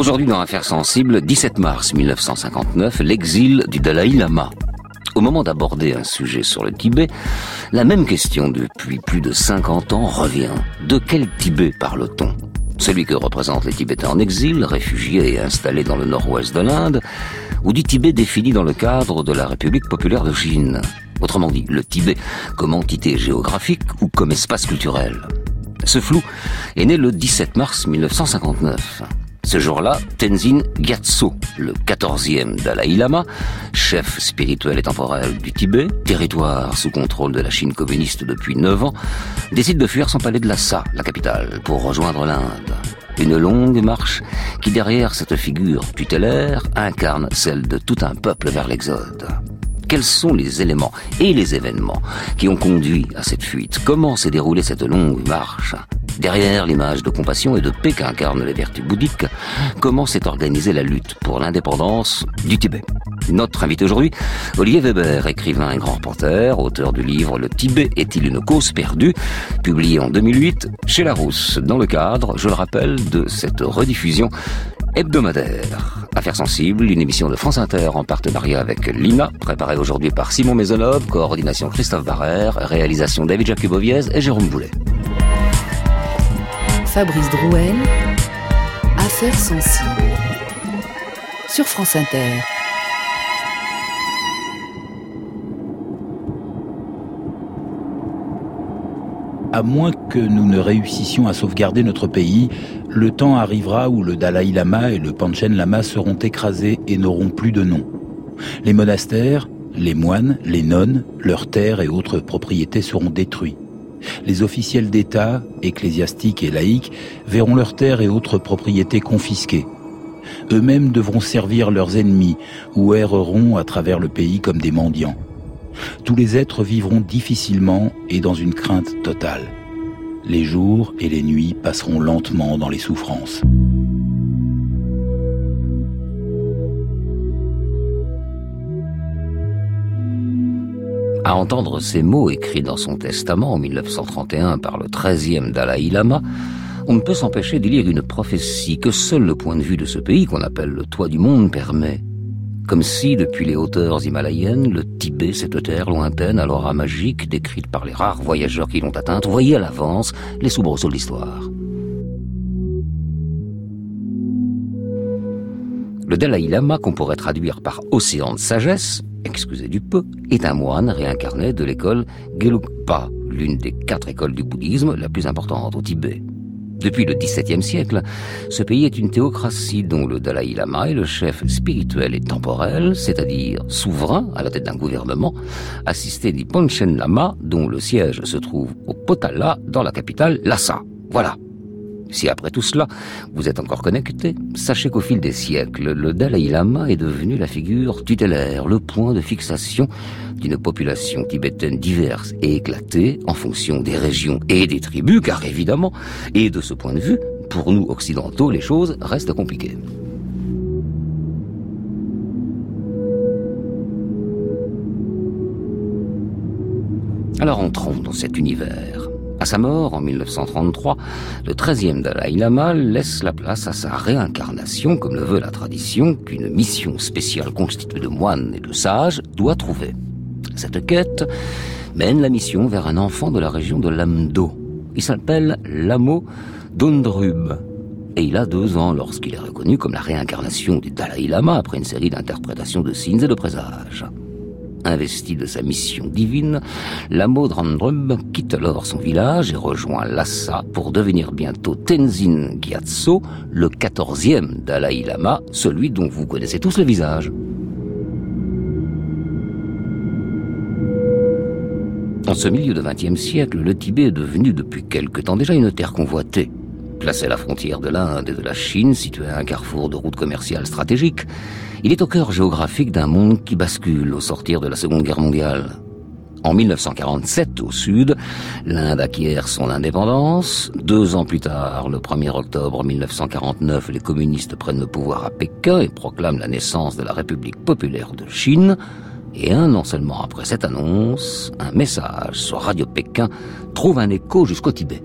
Aujourd'hui dans Affaires Sensibles, 17 mars 1959, l'exil du Dalaï-lama. Au moment d'aborder un sujet sur le Tibet, la même question depuis plus de 50 ans revient. De quel Tibet parle-t-on ? Celui que représentent les Tibétains en exil, réfugiés et installés dans le nord-ouest de l'Inde, ou du Tibet défini dans le cadre de la République populaire de Chine. Autrement dit, le Tibet comme entité géographique ou comme espace culturel. Ce flou est né le 17 mars 1959. Ce jour-là, Tenzin Gyatso, le 14e Dalaï-lama, chef spirituel et temporel du Tibet, territoire sous contrôle de la Chine communiste depuis 9 ans, décide de fuir son palais de Lhassa, la capitale, pour rejoindre l'Inde. Une longue marche qui, derrière cette figure tutélaire, incarne celle de tout un peuple vers l'exode. Quels sont les éléments et les événements qui ont conduit à cette fuite ? Comment s'est déroulée cette longue marche ? Derrière l'image de compassion et de paix qu'incarnent les vertus bouddhiques, comment s'est organisée la lutte pour l'indépendance du Tibet ? Notre invité aujourd'hui, Olivier Weber, écrivain et grand reporter, auteur du livre « Le Tibet est-il une cause perdue ?», publié en 2008 chez Larousse, dans le cadre, je le rappelle, de cette rediffusion hebdomadaire. Affaires sensibles, une émission de France Inter en partenariat avec l'INA, préparée aujourd'hui par Simon Maisonob, coordination Christophe Barère, réalisation David-Jacques Bauviez et Jérôme Boulet. Fabrice Drouel, Affaires sensibles, sur France Inter. À moins que nous ne réussissions à sauvegarder notre pays, le temps arrivera où le Dalaï-lama et le Panchen-lama seront écrasés et n'auront plus de nom. Les monastères, les moines, les nonnes, leurs terres et autres propriétés seront détruits. Les officiels d'État, ecclésiastiques et laïcs, verront leurs terres et autres propriétés confisquées. Eux-mêmes devront servir leurs ennemis ou erreront à travers le pays comme des mendiants. Tous les êtres vivront difficilement et dans une crainte totale. Les jours et les nuits passeront lentement dans les souffrances. À entendre ces mots écrits dans son testament en 1931 par le 13e Dalaï-lama, on ne peut s'empêcher d'y lire une prophétie que seul le point de vue de ce pays qu'on appelle le toit du monde permet. Comme si, depuis les hauteurs himalayennes, le Tibet, cette terre lointaine à l'aura magique, décrite par les rares voyageurs qui l'ont atteinte, voyait à l'avance les soubresauts de l'histoire. Le Dalaï-lama, qu'on pourrait traduire par « océan de sagesse », excusez du peu, est un moine réincarné de l'école Gelugpa, l'une des 4 écoles du bouddhisme la plus importante au Tibet. Depuis le XVIIe siècle, ce pays est une théocratie dont le Dalaï-lama est le chef spirituel et temporel, c'est-à-dire souverain à la tête d'un gouvernement, assisté du Panchen-lama, dont le siège se trouve au Potala, dans la capitale Lhassa. Voilà. Si après tout cela, vous êtes encore connecté, sachez qu'au fil des siècles, le Dalaï-lama est devenu la figure tutélaire, le point de fixation d'une population tibétaine diverse et éclatée en fonction des régions et des tribus, car évidemment, et de ce point de vue, pour nous occidentaux, les choses restent compliquées. Alors entrons dans cet univers. À sa mort, en 1933, le 13e Dalaï-lama laisse la place à sa réincarnation, comme le veut la tradition, qu'une mission spéciale constituée de moines et de sages doit trouver. Cette quête mène la mission vers un enfant de la région de l'Amdo. Il s'appelle Lamo Dondrub et il a 2 ans lorsqu'il est reconnu comme la réincarnation du Dalaï-lama après une série d'interprétations de signes et de présages. Investi de sa mission divine, Lamo Dondrub quitte alors son village et rejoint Lhassa pour devenir bientôt Tenzin Gyatso, le 14e Dalaï-lama, celui dont vous connaissez tous le visage. Dans ce milieu du XXe siècle, le Tibet est devenu depuis quelque temps déjà une terre convoitée. Placé à la frontière de l'Inde et de la Chine, situé à un carrefour de routes commerciales stratégiques, il est au cœur géographique d'un monde qui bascule au sortir de la Seconde Guerre mondiale. En 1947, au sud, l'Inde acquiert son indépendance. 2 ans plus tard, le 1er octobre 1949, les communistes prennent le pouvoir à Pékin et proclament la naissance de la République populaire de Chine. Et 1 an seulement après cette annonce, un message sur Radio Pékin trouve un écho jusqu'au Tibet.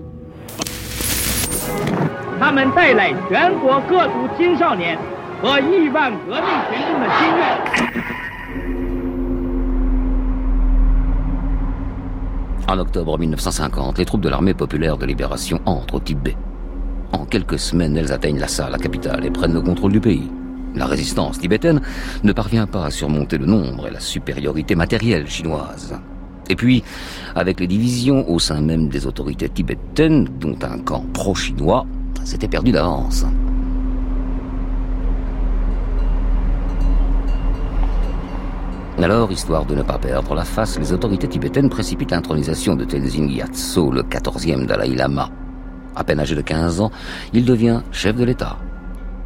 他们带来全国各族青少年和亿万革命群众的心愿。En octobre 1950, les troupes de l'armée populaire de libération entrent au Tibet. En quelques semaines, elles atteignent Lhassa, la capitale, et prennent le contrôle du pays. La résistance tibétaine ne parvient pas à surmonter le nombre et la supériorité matérielle chinoise. Et puis, avec les divisions au sein même des autorités tibétaines, dont un camp pro-chinois, s'était perdu d'avance. Alors, histoire de ne pas perdre la face, les autorités tibétaines précipitent l'intronisation de Tenzin Gyatso, le 14e Dalaï-lama. À peine âgé de 15 ans, il devient chef de l'État.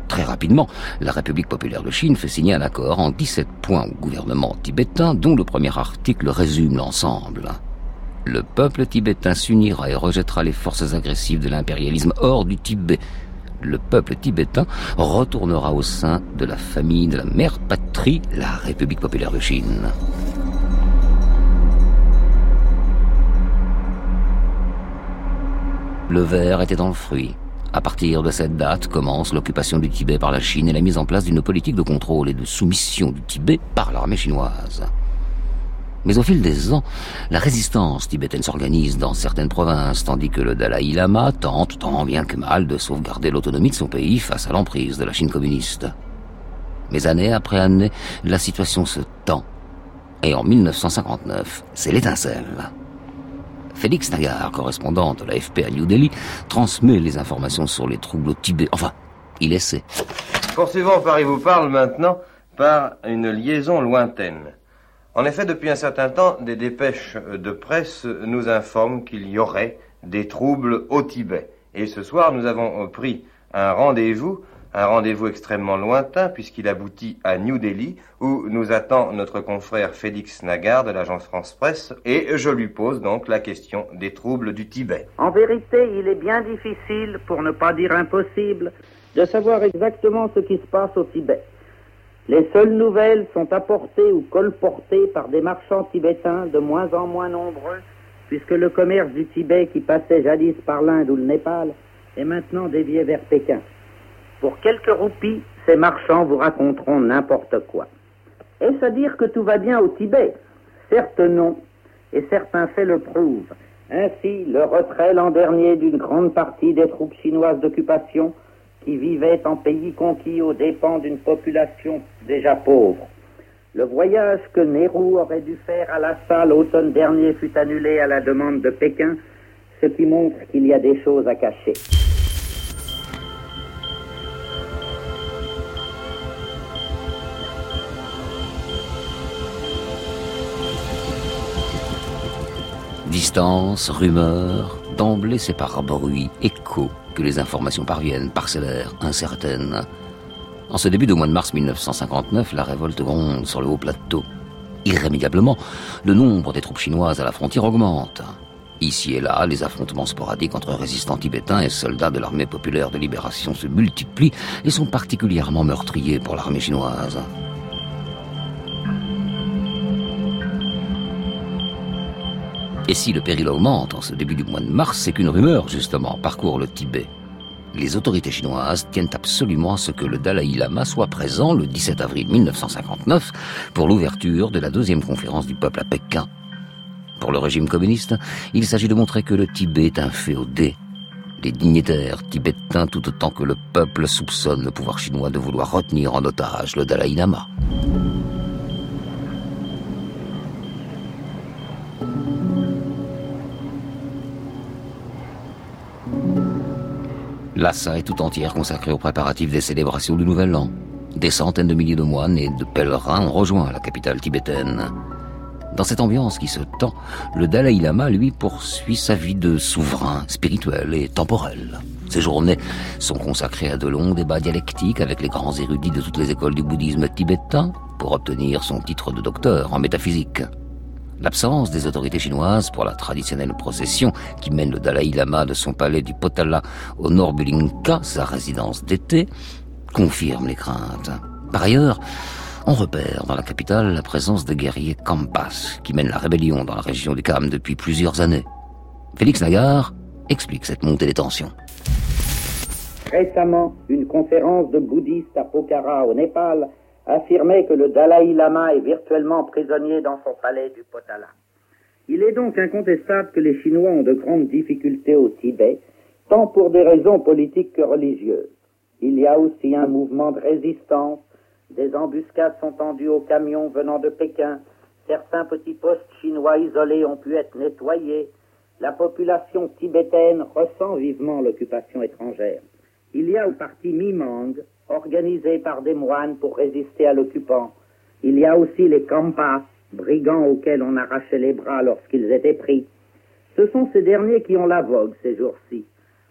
Très rapidement, la République populaire de Chine fait signer un accord en 17 points au gouvernement tibétain, dont le premier article résume l'ensemble. Le peuple tibétain s'unira et rejettera les forces agressives de l'impérialisme hors du Tibet. Le peuple tibétain retournera au sein de la famille de la mère patrie, la République populaire de Chine. Le verre était dans le fruit. À partir de cette date commence l'occupation du Tibet par la Chine et la mise en place d'une politique de contrôle et de soumission du Tibet par l'armée chinoise. Mais au fil des ans, la résistance tibétaine s'organise dans certaines provinces, tandis que le Dalaï-lama tente tant bien que mal de sauvegarder l'autonomie de son pays face à l'emprise de la Chine communiste. Mais année après année, la situation se tend. Et en 1959, c'est l'étincelle. Félix Nagar, correspondant de l'AFP à New Delhi, transmet les informations sur les troubles au Tibet. Enfin, il essaie. Poursuivons, Paris vous parle maintenant par une liaison lointaine. En effet, depuis un certain temps, des dépêches de presse nous informent qu'il y aurait des troubles au Tibet. Et ce soir, nous avons pris un rendez-vous extrêmement lointain, puisqu'il aboutit à New Delhi, où nous attend notre confrère Félix Nagar de l'agence France-Presse, et je lui pose donc la question des troubles du Tibet. En vérité, il est bien difficile, pour ne pas dire impossible, de savoir exactement ce qui se passe au Tibet. Les seules nouvelles sont apportées ou colportées par des marchands tibétains de moins en moins nombreux, puisque le commerce du Tibet, qui passait jadis par l'Inde ou le Népal, est maintenant dévié vers Pékin. Pour quelques roupies, ces marchands vous raconteront n'importe quoi. Est-ce à dire que tout va bien au Tibet? Certes non, et certains faits le prouvent. Ainsi, le retrait l'an dernier d'une grande partie des troupes chinoises d'occupation qui vivaient en pays conquis aux dépens d'une population déjà pauvre. Le voyage que Nehru aurait dû faire à Lhassa l'automne dernier fut annulé à la demande de Pékin, ce qui montre qu'il y a des choses à cacher. Distance, rumeur, d'emblée c'est par bruit, écho que les informations parviennent, parcellaires, incertaines. En ce début du mois de mars 1959, la révolte gronde sur le haut plateau. Irrémédiablement, le nombre des troupes chinoises à la frontière augmente. Ici et là, les affrontements sporadiques entre résistants tibétains et soldats de l'armée populaire de libération se multiplient et sont particulièrement meurtriers pour l'armée chinoise. Et si le péril augmente en ce début du mois de mars, c'est qu'une rumeur, justement, parcourt le Tibet. Les autorités chinoises tiennent absolument à ce que le Dalaï-lama soit présent le 17 avril 1959 pour l'ouverture de la deuxième conférence du peuple à Pékin. Pour le régime communiste, il s'agit de montrer que le Tibet est un féodé. Les dignitaires tibétains, tout autant que le peuple, soupçonnent le pouvoir chinois de vouloir retenir en otage le Dalaï-lama. Lhassa est tout entière consacrée aux préparatifs des célébrations du Nouvel An. Des centaines de milliers de moines et de pèlerins ont rejoint la capitale tibétaine. Dans cette ambiance qui se tend, le Dalaï-lama, lui, poursuit sa vie de souverain, spirituel et temporel. Ses journées sont consacrées à de longs débats dialectiques avec les grands érudits de toutes les écoles du bouddhisme tibétain pour obtenir son titre de docteur en métaphysique. L'absence des autorités chinoises pour la traditionnelle procession qui mène le Dalaï-lama de son palais du Potala au Norbulingka, sa résidence d'été, confirme les craintes. Par ailleurs, on repère dans la capitale la présence des guerriers Khampas qui mènent la rébellion dans la région du Kham depuis plusieurs années. Félix Nagar explique cette montée des tensions. Récemment, une conférence de bouddhistes à Pokhara, au Népal, affirmait que le Dalaï-lama est virtuellement prisonnier dans son palais du Potala. Il est donc incontestable que les Chinois ont de grandes difficultés au Tibet, tant pour des raisons politiques que religieuses. Il y a aussi un mouvement de résistance. Des embuscades sont tendues aux camions venant de Pékin. Certains petits postes chinois isolés ont pu être nettoyés. La population tibétaine ressent vivement l'occupation étrangère. Il y a au parti Mimang, organisé par des moines pour résister à l'occupant. Il y a aussi les Khampas, brigands auxquels on arrachait les bras lorsqu'ils étaient pris. Ce sont ces derniers qui ont la vogue ces jours-ci.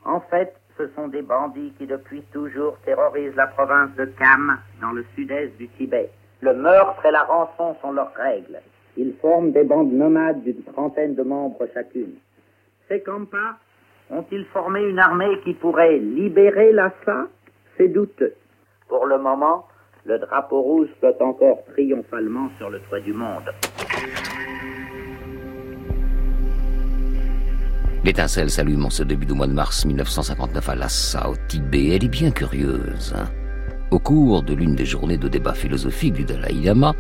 En fait, ce sont des bandits qui depuis toujours terrorisent la province de Kham, dans le sud-est du Tibet. Le meurtre et la rançon sont leurs règles. Ils forment des bandes nomades d'une trentaine de membres chacune. Ces Khampas ont-ils formé une armée qui pourrait libérer Lhassa? C'est douteux. Pour le moment, le drapeau rouge flotte encore triomphalement sur le toit du monde. L'étincelle s'allume en ce début du mois de mars 1959 à Lhassa, au Tibet. Elle est bien curieuse. Au cours de l'une des journées de débat philosophique du Dalaï-lama,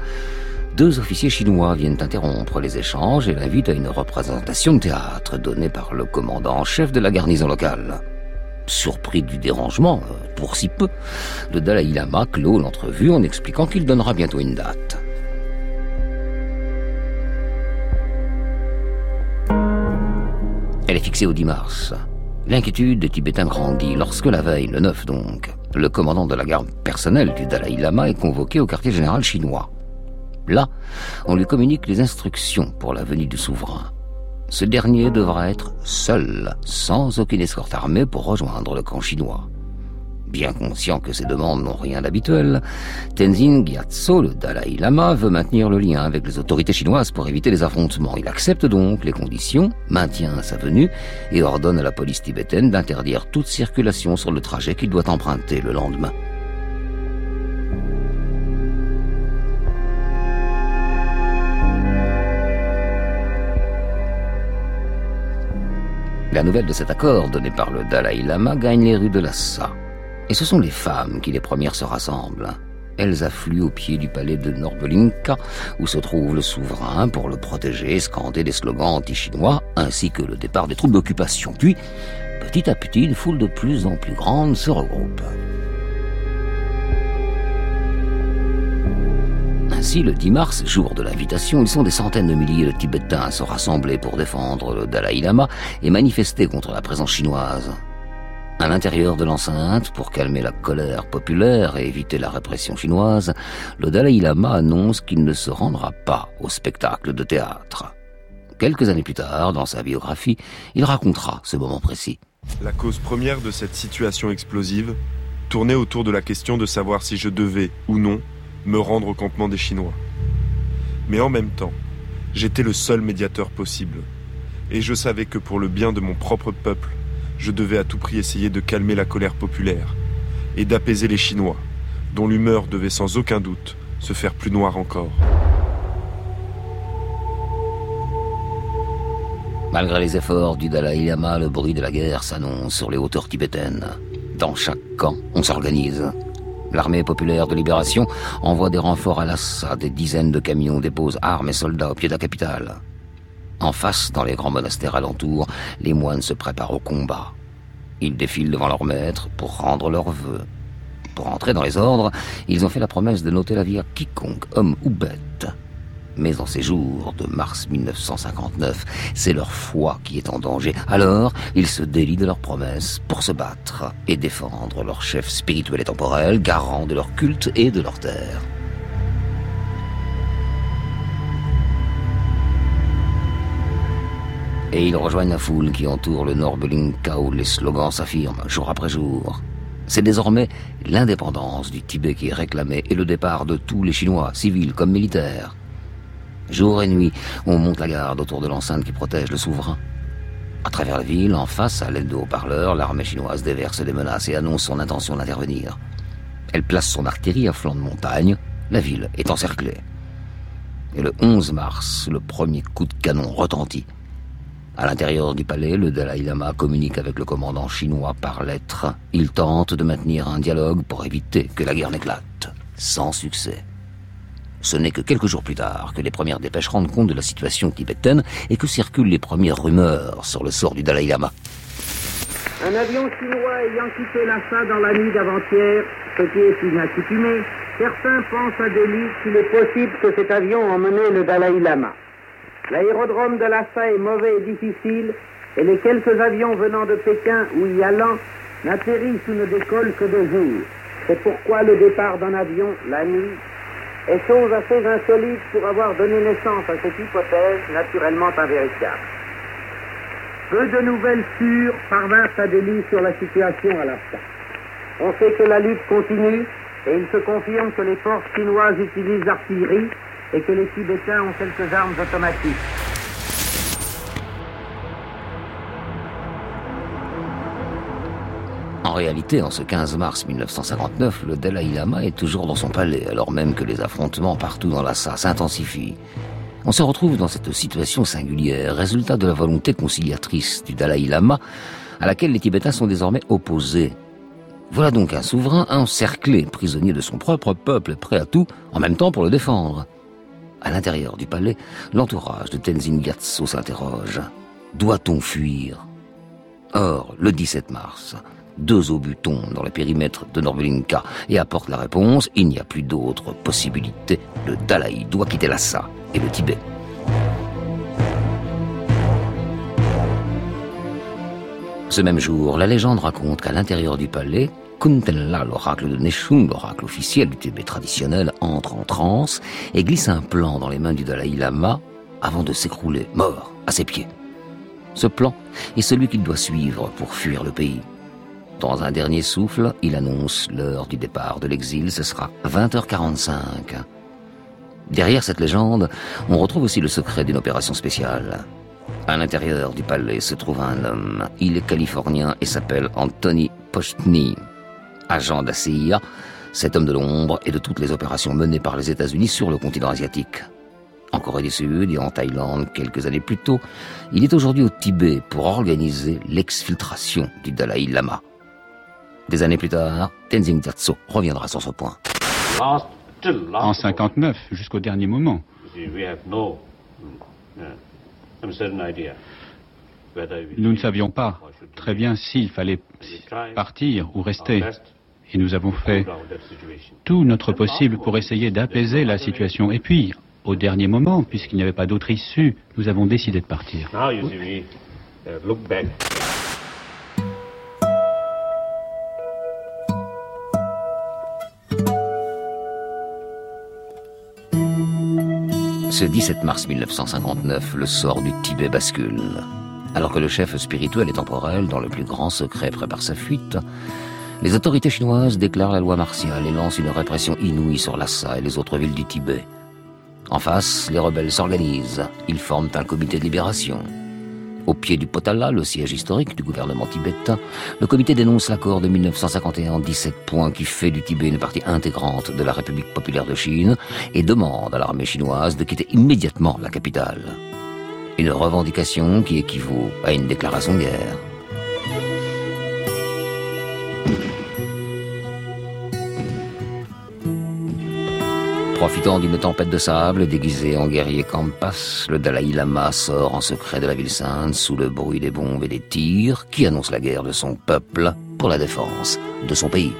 deux officiers chinois viennent interrompre les échanges et l'invitent à une représentation de théâtre donnée par le commandant en chef de la garnison locale. Surpris du dérangement, pour si peu, le Dalaï-lama clôt l'entrevue en expliquant qu'il donnera bientôt une date. Elle est fixée au 10 mars. L'inquiétude des Tibétains grandit lorsque la veille, le 9 donc, le commandant de la garde personnelle du Dalaï-lama est convoqué au quartier général chinois. Là, on lui communique les instructions pour la venue du souverain. Ce dernier devra être seul, sans aucune escorte armée pour rejoindre le camp chinois. Bien conscient que ces demandes n'ont rien d'habituel, Tenzin Gyatso, le Dalaï-lama, veut maintenir le lien avec les autorités chinoises pour éviter les affrontements. Il accepte donc les conditions, maintient sa venue et ordonne à la police tibétaine d'interdire toute circulation sur le trajet qu'il doit emprunter le lendemain. La nouvelle de cet accord donné par le Dalaï-lama gagne les rues de Lhassa. Et ce sont les femmes qui les premières se rassemblent. Elles affluent au pied du palais de Norbulingka, où se trouve le souverain pour le protéger et scander des slogans anti-chinois, ainsi que le départ des troupes d'occupation. Puis, petit à petit, une foule de plus en plus grande se regroupe. Ainsi, le 10 mars, jour de l'invitation, ils sont des centaines de milliers de Tibétains à se rassembler pour défendre le Dalaï-lama et manifester contre la présence chinoise. À l'intérieur de l'enceinte, pour calmer la colère populaire et éviter la répression chinoise, le Dalaï-lama annonce qu'il ne se rendra pas au spectacle de théâtre. Quelques années plus tard, dans sa biographie, il racontera ce moment précis. La cause première de cette situation explosive tournait autour de la question de savoir si je devais, ou non, me rendre au campement des Chinois. Mais en même temps, j'étais le seul médiateur possible. Et je savais que pour le bien de mon propre peuple, je devais à tout prix essayer de calmer la colère populaire et d'apaiser les Chinois, dont l'humeur devait sans aucun doute se faire plus noire encore. Malgré les efforts du Dalaï-lama, le bruit de la guerre s'annonce sur les hauteurs tibétaines. Dans chaque camp, on s'organise. L'armée populaire de libération envoie des renforts à Lhassa, des dizaines de camions déposent armes et soldats au pied de la capitale. En face, dans les grands monastères alentours, les moines se préparent au combat. Ils défilent devant leur maître pour rendre leurs vœux. Pour entrer dans les ordres, ils ont fait la promesse de n'ôter la vie à quiconque, homme ou bête. Mais en ces jours de mars 1959, c'est leur foi qui est en danger. Alors, ils se délient de leurs promesses pour se battre et défendre leur chef spirituel et temporel, garant de leur culte et de leur terre. Et ils rejoignent la foule qui entoure le Norbulingka où les slogans s'affirment jour après jour. C'est désormais l'indépendance du Tibet qui est réclamée et le départ de tous les Chinois, civils comme militaires. Jour et nuit, on monte la garde autour de l'enceinte qui protège le souverain. À travers la ville, en face, à l'aide de haut-parleurs, l'armée chinoise déverse des menaces et annonce son intention d'intervenir. Elle place son artillerie à flanc de montagne, la ville est encerclée. Et le 11 mars, le premier coup de canon retentit. À l'intérieur du palais, le Dalaï-lama communique avec le commandant chinois par lettres. Il tente de maintenir un dialogue pour éviter que la guerre n'éclate. Sans succès. Ce n'est que quelques jours plus tard que les premières dépêches rendent compte de la situation tibétaine et que circulent les premières rumeurs sur le sort du Dalaï-lama. Un avion chinois ayant quitté Lhassa dans la nuit d'avant-hier, ce qui est inaccoutumé, certains pensent à Delhi qu'il est possible que cet avion emmenait le Dalaï-lama. L'aérodrome de Lhassa est mauvais et difficile, et les quelques avions venant de Pékin ou y allant n'atterrissent ou ne décollent que de jour. C'est pourquoi le départ d'un avion la nuit est chose assez insolite pour avoir donné naissance à cette hypothèse naturellement invérifiable. Peu de nouvelles sûres parvinrent à Delhi sur la situation à Lhassa. On sait que la lutte continue et il se confirme que les forces chinoises utilisent l'artillerie et que les Tibétains ont quelques armes automatiques. En réalité, en ce 15 mars 1959, le Dalaï-lama est toujours dans son palais, alors même que les affrontements partout dans Lhassa s'intensifient. On se retrouve dans cette situation singulière, résultat de la volonté conciliatrice du Dalaï-lama, à laquelle les Tibétains sont désormais opposés. Voilà donc un souverain encerclé, prisonnier de son propre peuple, prêt à tout, en même temps pour le défendre. À l'intérieur du palais, l'entourage de Tenzin Gyatso s'interroge. Doit-on fuir ? Or, le 17 mars, 2 obus tombent dans le périmètre de Norbulingka et apportent la réponse, il n'y a plus d'autre possibilité. Le Dalaï doit quitter Lhassa et le Tibet. Ce même jour, la légende raconte qu'à l'intérieur du palais, Kuntella, l'oracle de Neshun, l'oracle officiel du Tibet traditionnel, entre en transe et glisse un plan dans les mains du Dalaï-lama avant de s'écrouler, mort, à ses pieds. Ce plan est celui qu'il doit suivre pour fuir le pays. Dans un dernier souffle, il annonce l'heure du départ de l'exil, ce sera 20h45. Derrière cette légende, on retrouve aussi le secret d'une opération spéciale. À l'intérieur du palais se trouve un homme. Il est californien et s'appelle Anthony Postny. Agent de la CIA, cet homme de l'ombre est de toutes les opérations menées par les États-Unis sur le continent asiatique. En Corée du Sud et en Thaïlande quelques années plus tôt, il est aujourd'hui au Tibet pour organiser l'exfiltration du Dalaï-lama. Des années plus tard, Tenzin Gyatso reviendra sur ce point. En 59, jusqu'au dernier moment. Nous ne savions pas très bien s'il fallait partir ou rester. Et nous avons fait tout notre possible pour essayer d'apaiser la situation. Et puis, au dernier moment, puisqu'il n'y avait pas d'autre issue, nous avons décidé de partir. Ce 17 mars 1959, le sort du Tibet bascule. Alors que le chef spirituel et temporel, dans le plus grand secret, prépare sa fuite, les autorités chinoises déclarent la loi martiale et lancent une répression inouïe sur Lhassa et les autres villes du Tibet. En face, les rebelles s'organisent. Ils forment un comité de libération. Au pied du Potala, le siège historique du gouvernement tibétain, le comité dénonce l'accord de 1951 en 17 points qui fait du Tibet une partie intégrante de la République populaire de Chine et demande à l'armée chinoise de quitter immédiatement la capitale. Une revendication qui équivaut à une déclaration de guerre. Profitant d'une tempête de sable, déguisé en guerrier Khampas, le Dalaï-lama sort en secret de la ville sainte sous le bruit des bombes et des tirs qui annoncent la guerre de son peuple pour la défense de son pays.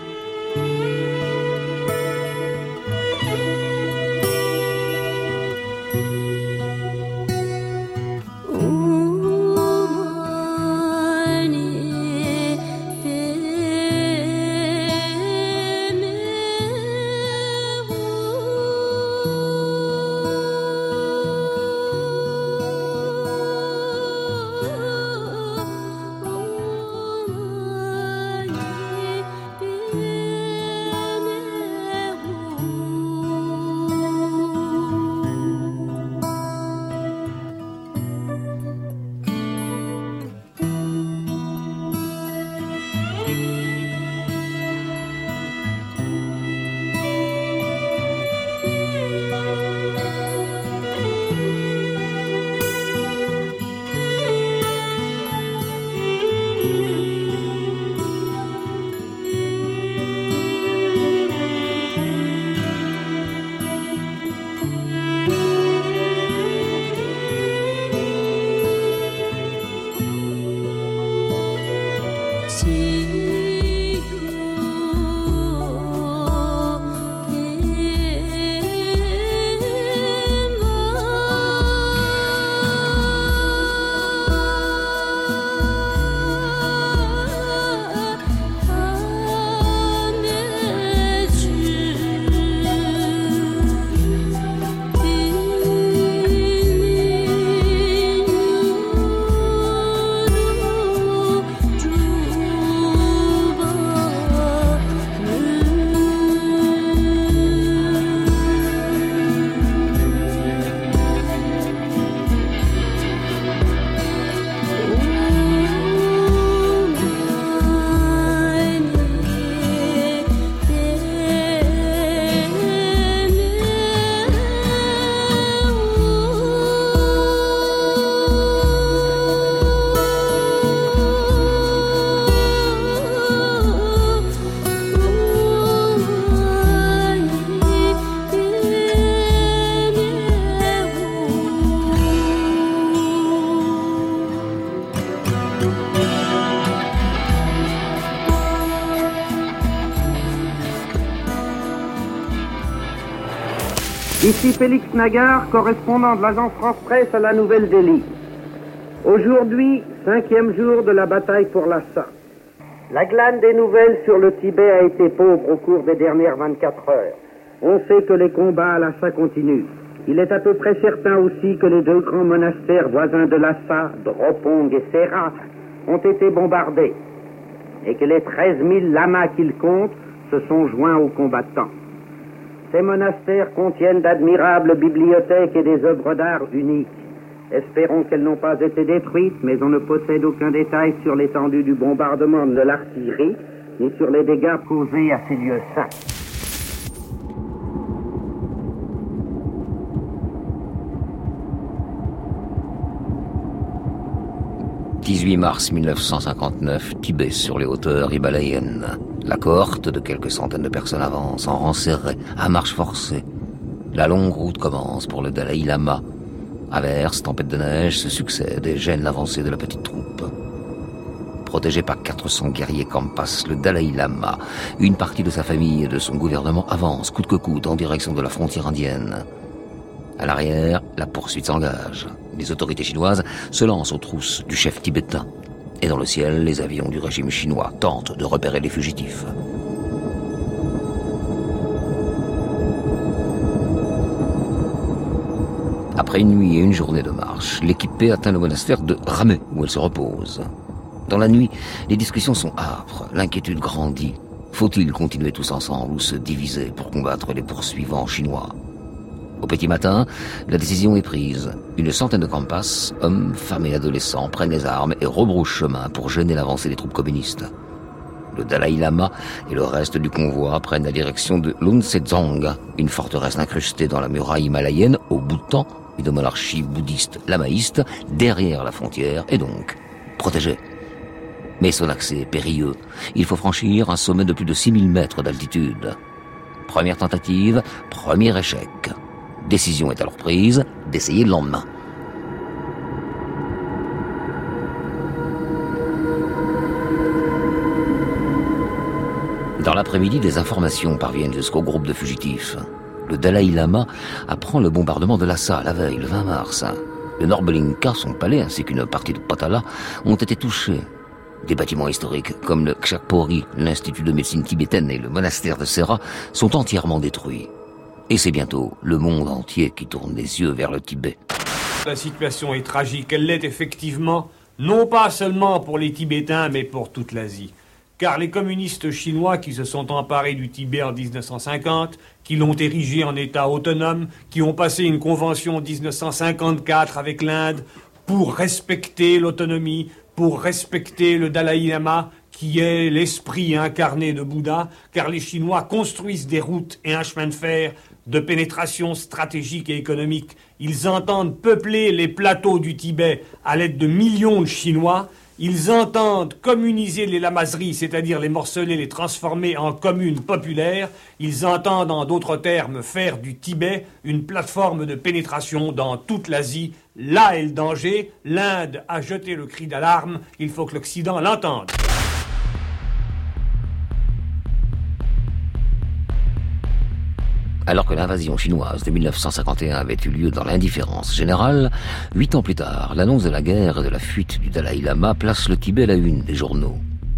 Ici Félix Nagar, correspondant de l'agence France-Presse à la Nouvelle-Delhi. Aujourd'hui, 5e jour de la bataille pour Lhassa. La glane des nouvelles sur le Tibet a été pauvre au cours des dernières 24 heures. On sait que les combats à Lhassa continuent. Il est à peu près certain aussi que les deux grands monastères voisins de Lhassa, Dropong et Sera, ont été bombardés et que les 13 000 lamas qu'ils comptent se sont joints aux combattants. Ces monastères contiennent d'admirables bibliothèques et des œuvres d'art uniques. Espérons qu'elles n'ont pas été détruites, mais on ne possède aucun détail sur l'étendue du bombardement de l'artillerie, ni sur les dégâts causés à ces lieux saints. « 18 mars 1959, Tibet sur les hauteurs himalayennes. La cohorte de quelques centaines de personnes avance, en rang serré, à marche forcée. La longue route commence pour le Dalaï-lama. Averses, tempêtes de neige se succèdent et gênent l'avancée de la petite troupe. Protégé par 400 guerriers Khampas, le Dalaï-lama, une partie de sa famille et de son gouvernement avance, coûte que coûte, en direction de la frontière indienne. À l'arrière, la poursuite s'engage. Les autorités chinoises se lancent aux trousses du chef tibétain. Et dans le ciel, les avions du régime chinois tentent de repérer les fugitifs. Après une nuit et une journée de marche, l'équipée atteint le monastère de Ramé, où elle se repose. Dans la nuit, les discussions sont âpres, l'inquiétude grandit. Faut-il continuer tous ensemble ou se diviser pour combattre les poursuivants chinois ? Au petit matin, la décision est prise. Une centaine de Khampas, hommes, femmes et adolescents, prennent les armes et rebroussent chemin pour gêner l'avancée des troupes communistes. Le Dalaï-lama et le reste du convoi prennent la direction de Lhuntse Dzong, une forteresse incrustée dans la muraille himalayenne au Bhoutan, de monarchie bouddhiste lamaïste, derrière la frontière, et donc protégée. Mais son accès est périlleux. Il faut franchir un sommet de plus de 6000 mètres d'altitude. Première tentative, premier échec. Décision est alors prise d'essayer le lendemain. Dans l'après-midi, des informations parviennent jusqu'au groupe de fugitifs. Le Dalaï-lama apprend le bombardement de Lhassa la veille, le 20 mars. Le Norbulingka, son palais, ainsi qu'une partie de Potala, ont été touchés. Des bâtiments historiques, comme le Kshakpori, l'Institut de médecine tibétaine et le monastère de Sera, sont entièrement détruits. Et c'est bientôt le monde entier qui tourne les yeux vers le Tibet. La situation est tragique, elle l'est effectivement, non pas seulement pour les Tibétains, mais pour toute l'Asie. Car les communistes chinois qui se sont emparés du Tibet en 1950, qui l'ont érigé en État autonome, qui ont passé une convention en 1954 avec l'Inde pour respecter l'autonomie, pour respecter le Dalaï-lama, qui est l'esprit incarné de Bouddha, car les Chinois construisent des routes et un chemin de fer de pénétration stratégique et économique. Ils entendent peupler les plateaux du Tibet à l'aide de millions de Chinois. Ils entendent communiser les lamaseries, c'est-à-dire les morceler, les transformer en communes populaires. Ils entendent, en d'autres termes, faire du Tibet une plateforme de pénétration dans toute l'Asie. Là est le danger. L'Inde a jeté le cri d'alarme. Il faut que l'Occident l'entende. Alors que l'invasion chinoise de 1951 avait eu lieu dans l'indifférence générale, 8 ans plus tard, l'annonce de la guerre et de la fuite du Dalaï-lama place le Tibet à la une des journaux.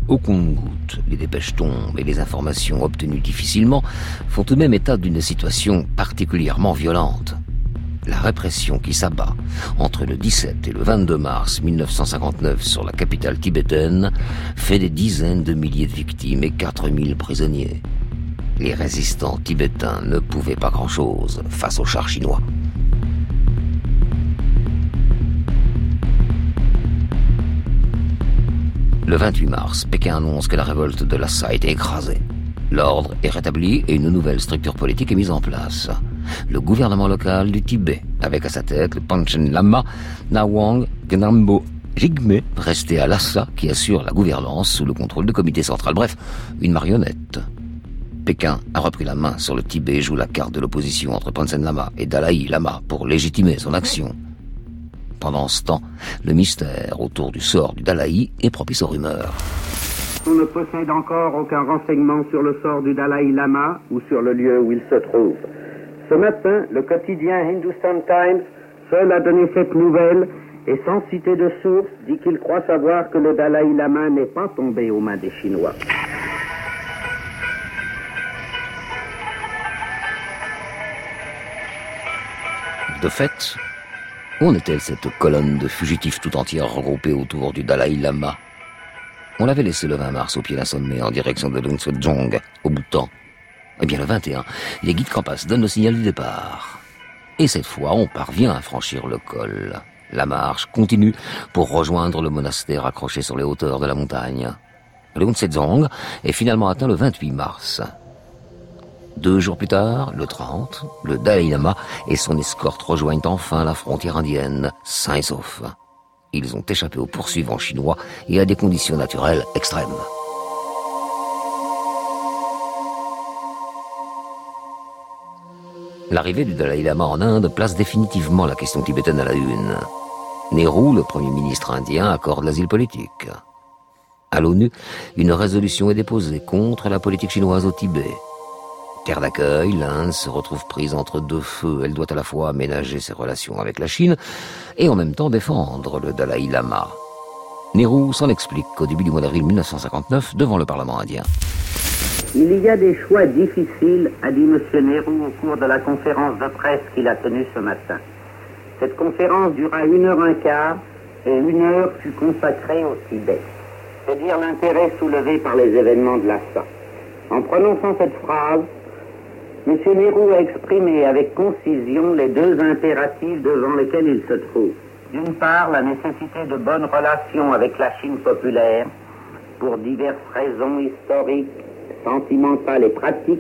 Au compte-gouttes, les dépêches tombent et les informations obtenues difficilement font eux-mêmes état d'une situation particulièrement violente. La répression qui s'abat entre le 17 et le 22 mars 1959 sur la capitale tibétaine fait des dizaines de milliers de victimes et 4000 prisonniers. Les résistants tibétains ne pouvaient pas grand-chose face aux chars chinois. Le 28 mars, Pékin annonce que la révolte de Lhassa a été écrasée. L'ordre est rétabli et une nouvelle structure politique est mise en place. Le gouvernement local du Tibet, avec à sa tête le Panchen-lama Nawang Gnambo Jigme, resté à Lhassa, qui assure la gouvernance sous le contrôle du comité central. Bref, une marionnette. Pékin a repris la main sur le Tibet et joue la carte de l'opposition entre Panchen-lama et Dalaï-lama pour légitimer son action. Pendant ce temps, le mystère autour du sort du Dalaï est propice aux rumeurs. On ne possède encore aucun renseignement sur le sort du Dalaï-lama ou sur le lieu où il se trouve. Ce matin, le quotidien Hindustan Times seul a donné cette nouvelle et sans citer de source dit qu'il croit savoir que le Dalaï-lama n'est pas tombé aux mains des Chinois. De fait, où en était-elle cette colonne de fugitifs tout entière regroupée autour du Dalaï-lama? On l'avait laissé le 20 mars au pied d'un sommet en direction de Lhuntse Dzong, au Bhoutan. Eh bien, le 21, les guides Khampas donnent le signal du départ. Et cette fois, on parvient à franchir le col. La marche continue pour rejoindre le monastère accroché sur les hauteurs de la montagne. Lhuntse Dzong est finalement atteint le 28 mars. 2 jours plus tard, le 30, le Dalaï-lama et son escorte rejoignent enfin la frontière indienne, sains et saufs. Ils ont échappé aux poursuivants chinois et à des conditions naturelles extrêmes. L'arrivée du Dalaï-lama en Inde place définitivement la question tibétaine à la une. Nehru, le premier ministre indien, accorde l'asile politique. À l'ONU, une résolution est déposée contre la politique chinoise au Tibet. Terre d'accueil, l'Inde se retrouve prise entre deux feux. Elle doit à la fois aménager ses relations avec la Chine et en même temps défendre le Dalaï-lama. Nehru s'en explique au début du mois d'avril 1959 devant le Parlement indien. Il y a des choix difficiles, a dit M. Nehru au cours de la conférence de presse qu'il a tenue ce matin. Cette conférence dura 1h15 et 1 heure fut consacrée au Tibet. C'est dire l'intérêt soulevé par les événements de Lhassa. En prononçant cette phrase, M. Nehru a exprimé avec concision les deux impératifs devant lesquels il se trouve. D'une part, la nécessité de bonnes relations avec la Chine populaire pour diverses raisons historiques, sentimentales et pratiques.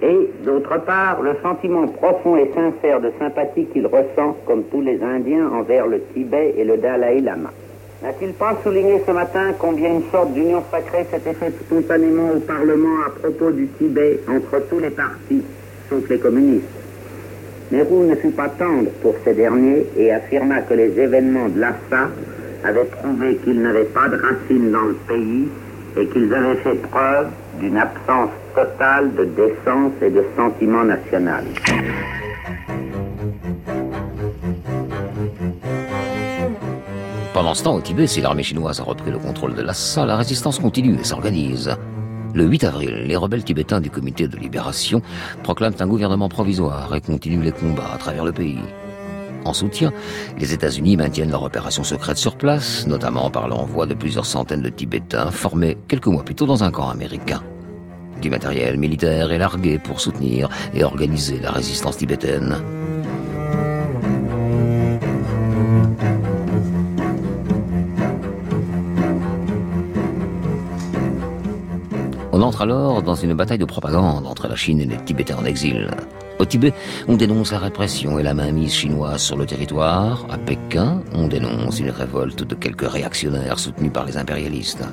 Et, d'autre part, le sentiment profond et sincère de sympathie qu'il ressent, comme tous les Indiens, envers le Tibet et le Dalaï-lama. N'a-t-il pas souligné ce matin combien une sorte d'union sacrée s'était faite spontanément au Parlement à propos du Tibet entre tous les partis, sauf les communistes? Nehru ne fut pas tendre pour ces derniers et affirma que les événements de Lhassa avaient prouvé qu'ils n'avaient pas de racines dans le pays et qu'ils avaient fait preuve d'une absence totale de décence et de sentiment national. Pendant ce temps, au Tibet, si l'armée chinoise a repris le contrôle de Lhassa, la résistance continue et s'organise. Le 8 avril, les rebelles tibétains du comité de libération proclament un gouvernement provisoire et continuent les combats à travers le pays. En soutien, les États-Unis maintiennent leur opération secrète sur place, notamment par l'envoi de plusieurs centaines de Tibétains formés quelques mois plus tôt dans un camp américain. Du matériel militaire est largué pour soutenir et organiser la résistance tibétaine. On entre alors dans une bataille de propagande entre la Chine et les Tibétains en exil. Au Tibet, on dénonce la répression et la mainmise chinoise sur le territoire. À Pékin, on dénonce une révolte de quelques réactionnaires soutenus par les impérialistes.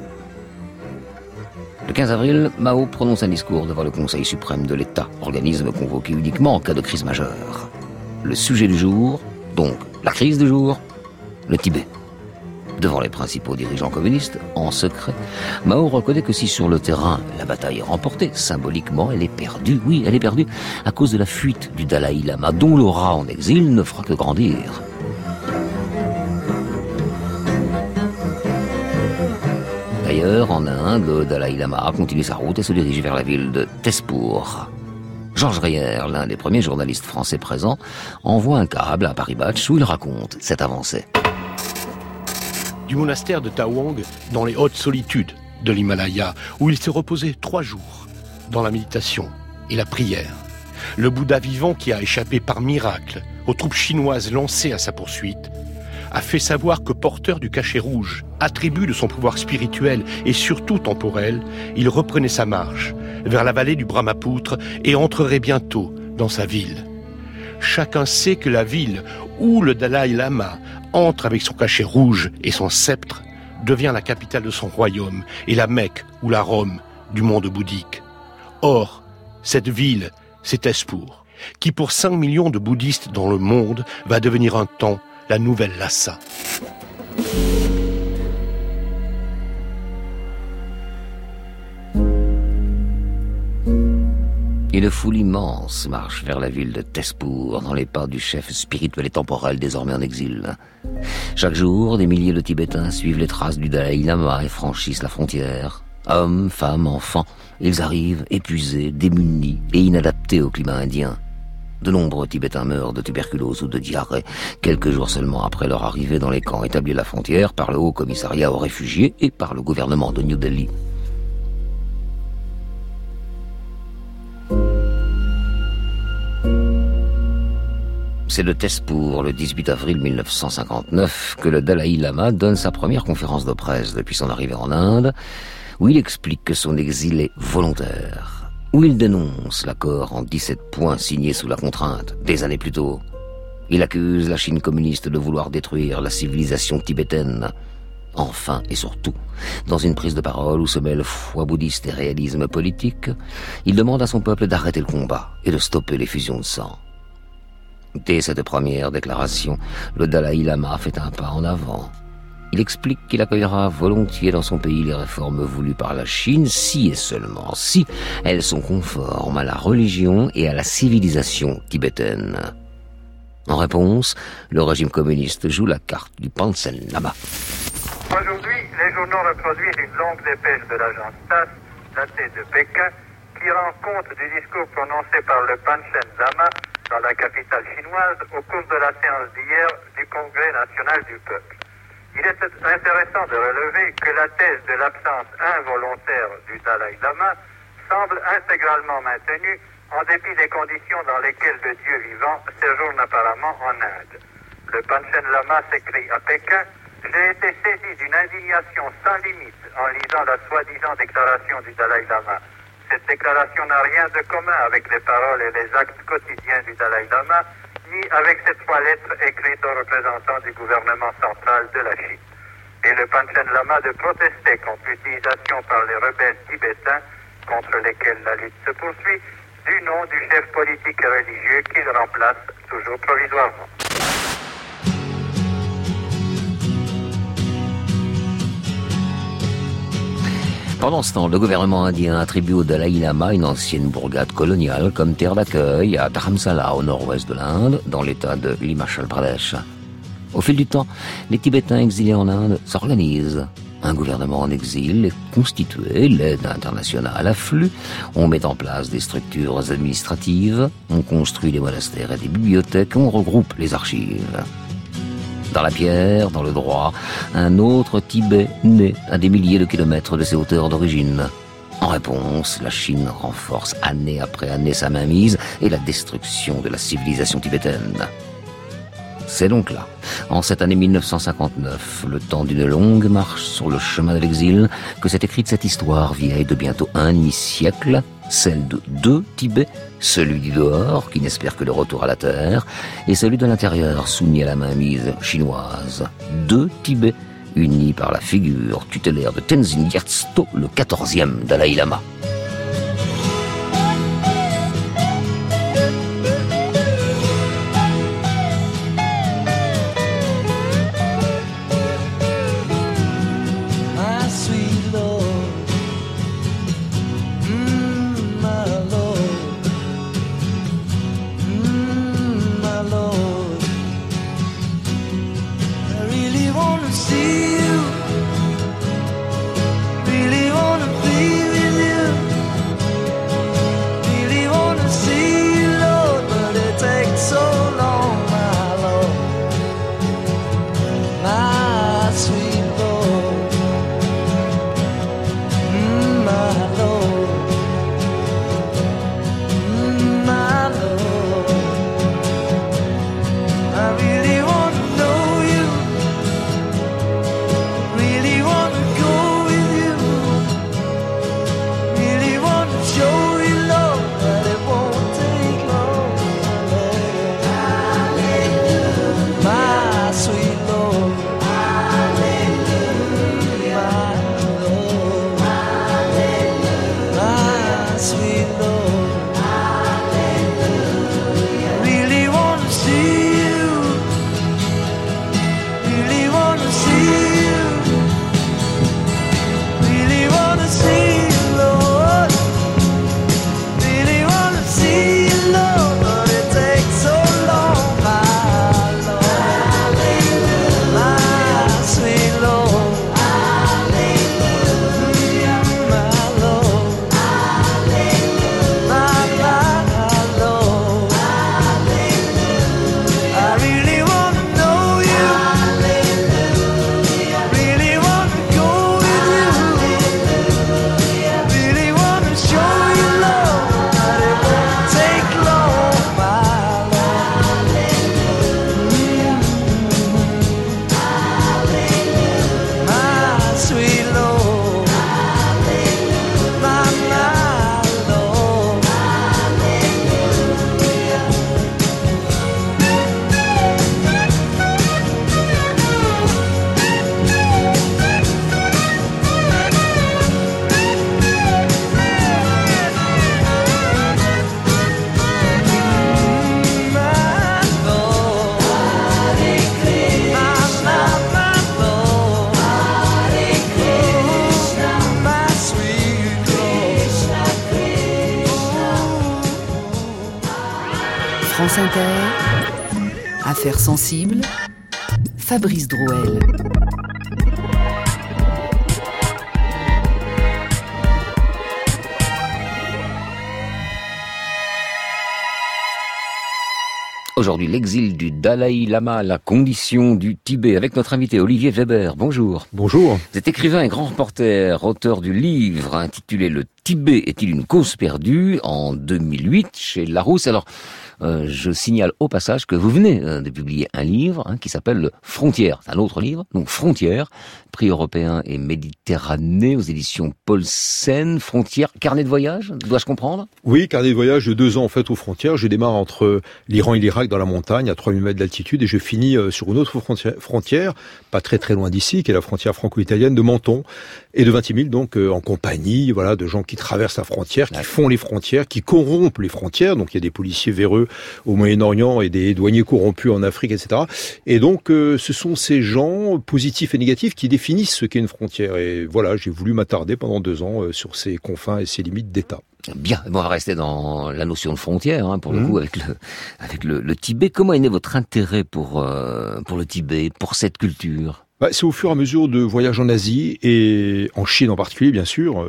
Le 15 avril, Mao prononce un discours devant le Conseil suprême de l'État, organisme convoqué uniquement en cas de crise majeure. Le sujet du jour, donc la crise du jour, le Tibet. Devant les principaux dirigeants communistes, en secret, Mao reconnaît que si sur le terrain, la bataille est remportée, symboliquement, elle est perdue. Oui, elle est perdue à cause de la fuite du Dalaï-lama, dont l'aura en exil ne fera que grandir. D'ailleurs, en Inde, le Dalaï-lama continue sa route et se dirige vers la ville de Tezpur. Georges Rière, l'un des premiers journalistes français présents, envoie un câble à Paris-Batch où il raconte cette avancée. Du monastère de Tawang dans les hautes solitudes de l'Himalaya, où il s'est reposé 3 jours dans la méditation et la prière. Le Bouddha vivant qui a échappé par miracle aux troupes chinoises lancées à sa poursuite a fait savoir que porteur du cachet rouge, attribut de son pouvoir spirituel et surtout temporel, il reprenait sa marche vers la vallée du Brahmapoutre et entrerait bientôt dans sa ville. Chacun sait que la ville où le Dalaï-lama entre avec son cachet rouge et son sceptre, devient la capitale de son royaume et la Mecque ou la Rome du monde bouddhique. Or, cette ville, c'est Tezpur, qui pour 5 millions de bouddhistes dans le monde, va devenir un temps la nouvelle Lhassa. Une foule immense marche vers la ville de Tezpur, dans les pas du chef spirituel et temporel désormais en exil. Chaque jour, des milliers de Tibétains suivent les traces du Dalaï-lama et franchissent la frontière. Hommes, femmes, enfants, ils arrivent épuisés, démunis et inadaptés au climat indien. De nombreux Tibétains meurent de tuberculose ou de diarrhée, quelques jours seulement après leur arrivée dans les camps établis à la frontière par le Haut Commissariat aux réfugiés et par le gouvernement de New Delhi. C'est de Tezpur, le 18 avril 1959, que le Dalaï-lama donne sa première conférence de presse depuis son arrivée en Inde, où il explique que son exil est volontaire, où il dénonce l'accord en 17 points signé sous la contrainte des années plus tôt. Il accuse la Chine communiste de vouloir détruire la civilisation tibétaine. Enfin et surtout, dans une prise de parole où se mêlent foi bouddhiste et réalisme politique, il demande à son peuple d'arrêter le combat et de stopper l'effusion de sang. Dès cette première déclaration, le Dalaï-lama fait un pas en avant. Il explique qu'il accueillera volontiers dans son pays les réformes voulues par la Chine, si et seulement si elles sont conformes à la religion et à la civilisation tibétaine. En réponse, le régime communiste joue la carte du Panchen-lama. Aujourd'hui, les journaux reproduisent une longue dépêche de l'agence TASS, datée de Pékin, qui rend compte du discours prononcé par le Panchen-lama dans la capitale chinoise au cours de la séance d'hier du Congrès national du peuple. Il est intéressant de relever que la thèse de l'absence involontaire du Dalaï-lama semble intégralement maintenue en dépit des conditions dans lesquelles le Dieu vivant séjourne apparemment en Inde. Le Panchen-lama s'écrit à Pékin « J'ai été saisi d'une indignation sans limite en lisant la soi-disant déclaration du Dalaï-lama. Cette déclaration n'a rien de commun avec les paroles et les actes quotidiens du Dalaï-lama, ni avec ces trois lettres écrites aux représentants du gouvernement central de la Chine. Et le Panchen-lama de protester contre l'utilisation par les rebelles tibétains, contre lesquels la lutte se poursuit, du nom du chef politique et religieux qu'il remplace toujours provisoirement. » Pendant ce temps, le gouvernement indien attribue au Dalaï-lama une ancienne bourgade coloniale comme terre d'accueil à Dharamsala, au nord-ouest de l'Inde, dans l'état de l'Himachal Pradesh. Au fil du temps, les Tibétains exilés en Inde s'organisent. Un gouvernement en exil est constitué, l'aide internationale afflue, on met en place des structures administratives, on construit des monastères et des bibliothèques, on regroupe les archives. Dans la pierre, dans le droit, un autre Tibet naît à des milliers de kilomètres de ses hauteurs d'origine. En réponse, la Chine renforce année après année sa mainmise et la destruction de la civilisation tibétaine. C'est donc là, en cette année 1959, le temps d'une longue marche sur le chemin de l'exil, que s'est écrite cette histoire vieille de bientôt un demi-siècle, celle de deux Tibets, celui du dehors, qui n'espère que le retour à la terre, et celui de l'intérieur, soumis à la mainmise chinoise. Deux Tibets, unis par la figure tutélaire de Tenzin Gyatso, le 14e Dalaï-lama. France Inter, Affaires Sensibles, Fabrice Drouel. Aujourd'hui, l'exil du Dalaï-lama, la condition du Tibet, avec notre invité Olivier Weber. Bonjour. Bonjour. Vous êtes écrivain et grand reporter, auteur du livre intitulé « Le Tibet est-il une cause perdue ?» en 2008 chez Larousse. Alors, je signale au passage que vous venez de publier un livre qui s'appelle « Frontières ». C'est un autre livre, donc « Frontières », prix européen et Méditerranée aux éditions Paulsen. Frontières, carnet de voyage, dois-je comprendre? Oui, carnet de voyage de 2 ans en fait aux frontières. Je démarre entre l'Iran et l'Irak dans la montagne à 3000 mètres d'altitude et je finis sur une autre frontière, pas très loin d'ici, qui est la frontière franco-italienne de Menton et de 20 000 donc en compagnie de gens qui traversent la frontière, qui font les frontières, qui corrompent les frontières. Donc il y a des policiers véreux au Moyen-Orient et des douaniers corrompus en Afrique, etc. Et donc, ce sont ces gens positifs et négatifs qui définissent ce qu'est une frontière. Et voilà, j'ai voulu m'attarder pendant 2 ans sur ces confins et ces limites d'État. Bien, on va rester dans la notion de frontière, pour le coup, avec le Tibet. Comment est né votre intérêt pour le Tibet, pour cette culture ? C'est au fur et à mesure de voyages en Asie et en Chine en particulier, bien sûr,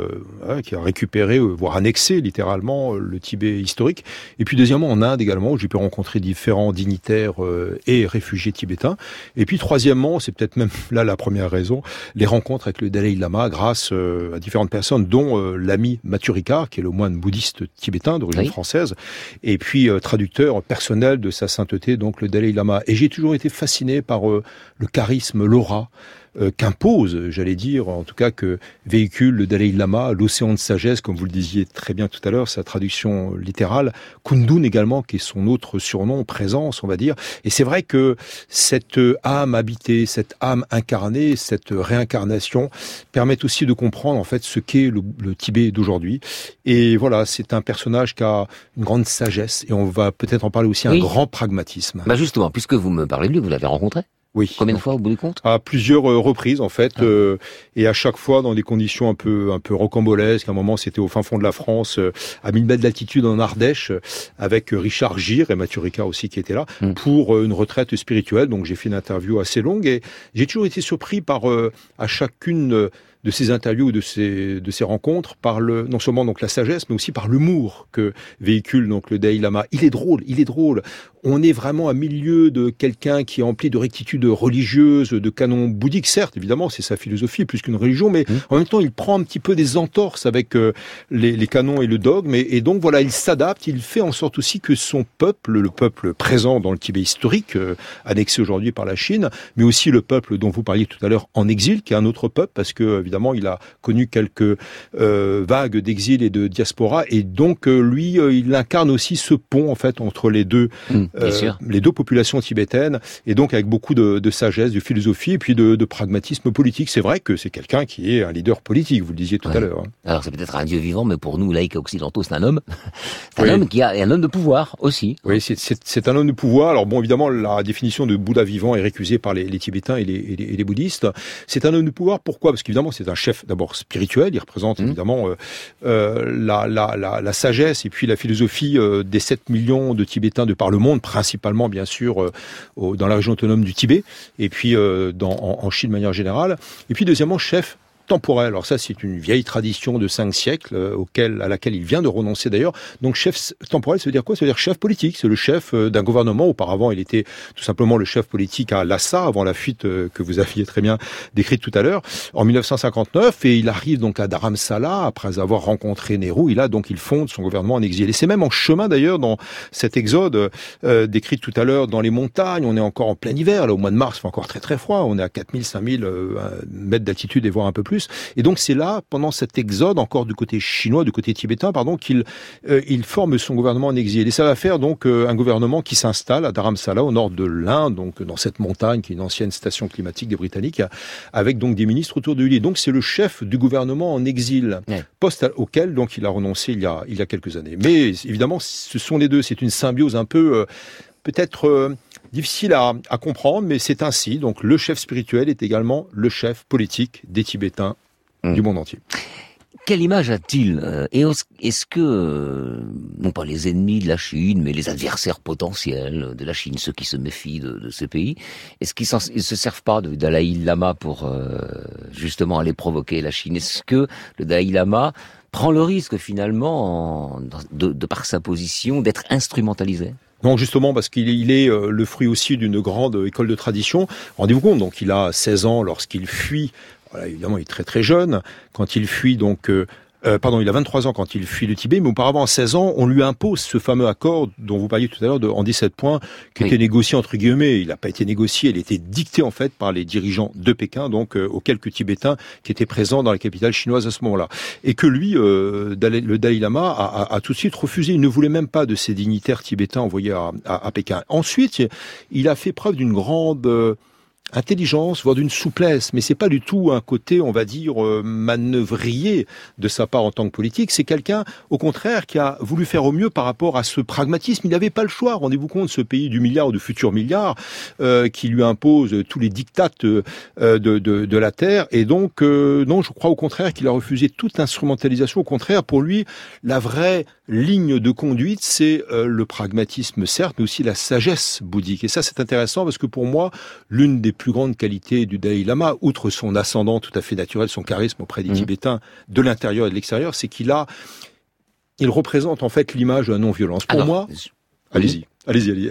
qui a récupéré, voire annexé littéralement le Tibet historique. Et puis deuxièmement en Inde également, où j'ai pu rencontrer différents dignitaires et réfugiés tibétains. Et puis troisièmement, c'est peut-être même là la première raison, les rencontres avec le Dalaï-lama grâce à différentes personnes, dont l'ami Mathieu Ricard, qui est le moine bouddhiste tibétain d'origine française, et puis traducteur personnel de sa sainteté, donc le Dalaï-lama. Et j'ai toujours été fasciné par le charisme, l'aura qu'impose, j'allais dire, en tout cas que véhicule le Dalaï-lama, l'océan de sagesse, comme vous le disiez très bien tout à l'heure, sa traduction littérale, Kundun également, qui est son autre surnom, présence, on va dire. Et c'est vrai que cette âme habitée, cette âme incarnée, cette réincarnation permettent aussi de comprendre en fait ce qu'est le Tibet d'aujourd'hui. Et voilà, c'est un personnage qui a une grande sagesse et on va peut-être en parler aussi, un grand pragmatisme. Justement, puisque vous me parlez de lui, vous l'avez rencontré ? Oui. Combien de fois au bout du compte ? À plusieurs reprises en fait, et à chaque fois dans des conditions un peu rocambolesques. À un moment, c'était au fin fond de la France, à 1000 mètres d'altitude en Ardèche, avec Richard Gir et Mathieu Ricard aussi qui étaient là, pour une retraite spirituelle. Donc j'ai fait une interview assez longue et j'ai toujours été surpris par à chacune de ces interviews, de ces rencontres, par non seulement donc la sagesse, mais aussi par l'humour que véhicule donc le Dalaï-lama. Il est drôle. On est vraiment à milieu de quelqu'un qui est empli de rectitude religieuse, de canons bouddhiques, certes, évidemment, c'est sa philosophie plus qu'une religion, mais en même temps, il prend un petit peu des entorses avec les canons et le dogme, et donc voilà, il s'adapte, il fait en sorte aussi que son peuple, le peuple présent dans le Tibet historique, annexé aujourd'hui par la Chine, mais aussi le peuple dont vous parliez tout à l'heure en exil, qui est un autre peuple, parce que, évidemment, il a connu quelques vagues d'exil et de diaspora, et donc lui, il incarne aussi ce pont en fait entre les deux populations tibétaines, et donc avec beaucoup de sagesse, de philosophie, et puis de pragmatisme politique. C'est vrai que c'est quelqu'un qui est un leader politique, vous le disiez tout à l'heure. Alors c'est peut-être un dieu vivant, mais pour nous laïcs occidentaux, c'est un homme. C'est un homme qui est un homme de pouvoir aussi. Oui, c'est un homme de pouvoir. Alors bon, évidemment, la définition de Bouddha vivant est récusée par les Tibétains et les bouddhistes. C'est un homme de pouvoir. Pourquoi ? Parce qu'évidemment, c'est un chef d'abord spirituel, il représente évidemment la sagesse et puis la philosophie des 7 millions de Tibétains de par le monde, principalement bien sûr dans la région autonome du Tibet, et puis en Chine de manière générale. Et puis deuxièmement, chef temporel. Alors ça, c'est une vieille tradition de 5 siècles à laquelle il vient de renoncer d'ailleurs. Donc chef temporel, ça veut dire quoi ? Ça veut dire chef politique. C'est le chef d'un gouvernement. Auparavant, il était tout simplement le chef politique à Lhassa, avant la fuite que vous aviez très bien décrite tout à l'heure, en 1959. Et il arrive donc à Dharamsala, après avoir rencontré Nehru. Il fonde son gouvernement en exil. Et c'est même en chemin d'ailleurs dans cet exode décrit tout à l'heure dans les montagnes. On est encore en plein hiver. Là, au mois de mars, il fait encore très très froid. On est à 4000, 5000 mètres d'altitude et voire un peu plus. Et donc c'est là, pendant cet exode encore du côté tibétain, qu'il forme son gouvernement en exil. Et ça va faire donc un gouvernement qui s'installe à Dharamsala, au nord de l'Inde, donc dans cette montagne qui est une ancienne station climatique des Britanniques, avec donc des ministres autour de lui. Donc c'est le chef du gouvernement en exil, poste auquel donc il a renoncé il y a quelques années. Mais évidemment, ce sont les deux. C'est une symbiose un peu peut-être difficile à comprendre, mais c'est ainsi. Donc, le chef spirituel est également le chef politique des Tibétains du monde entier. Quelle image a-t-il ? Et est-ce que, non pas les ennemis de la Chine, mais les adversaires potentiels de la Chine, ceux qui se méfient de ce pays, est-ce qu'ils ne se servent pas de Dalaï-lama pour justement aller provoquer la Chine ? Est-ce que le Dalaï-lama prend le risque finalement, de par sa position, d'être instrumentalisé ? Non, justement, parce qu'il est le fruit aussi d'une grande école de tradition. Rendez-vous compte, donc il a 16 ans lorsqu'il fuit. Voilà, évidemment, il est très très jeune. Quand il fuit, donc, il a 23 ans quand il fuit le Tibet, mais auparavant, à 16 ans, on lui impose ce fameux accord dont vous parliez tout à l'heure en 17 points, qui était négocié entre guillemets. Il n'a pas été négocié, il était dicté en fait par les dirigeants de Pékin, donc aux quelques Tibétains qui étaient présents dans la capitale chinoise à ce moment-là. Et que lui, le Dalaï-lama a tout de suite refusé. Il ne voulait même pas de ces dignitaires tibétains envoyés à Pékin. Ensuite, il a fait preuve d'une grande... intelligence, voire d'une souplesse, mais c'est pas du tout un côté, on va dire, manœuvrier de sa part en tant que politique. C'est quelqu'un, au contraire, qui a voulu faire au mieux par rapport à ce pragmatisme. Il n'avait pas le choix. Rendez-vous compte, ce pays du milliard ou du futur milliard qui lui impose tous les diktats de la terre. Et donc, non, je crois au contraire qu'il a refusé toute instrumentalisation. Au contraire, pour lui, la vraie ligne de conduite, c'est le pragmatisme, certes, mais aussi la sagesse bouddhique. Et ça, c'est intéressant parce que pour moi, l'une des plus grandes qualités du Dalaï-lama, outre son ascendant tout à fait naturel, son charisme auprès des Tibétains de l'intérieur et de l'extérieur, c'est qu'il représente en fait l'image de la non-violence. Pour moi, allez-y.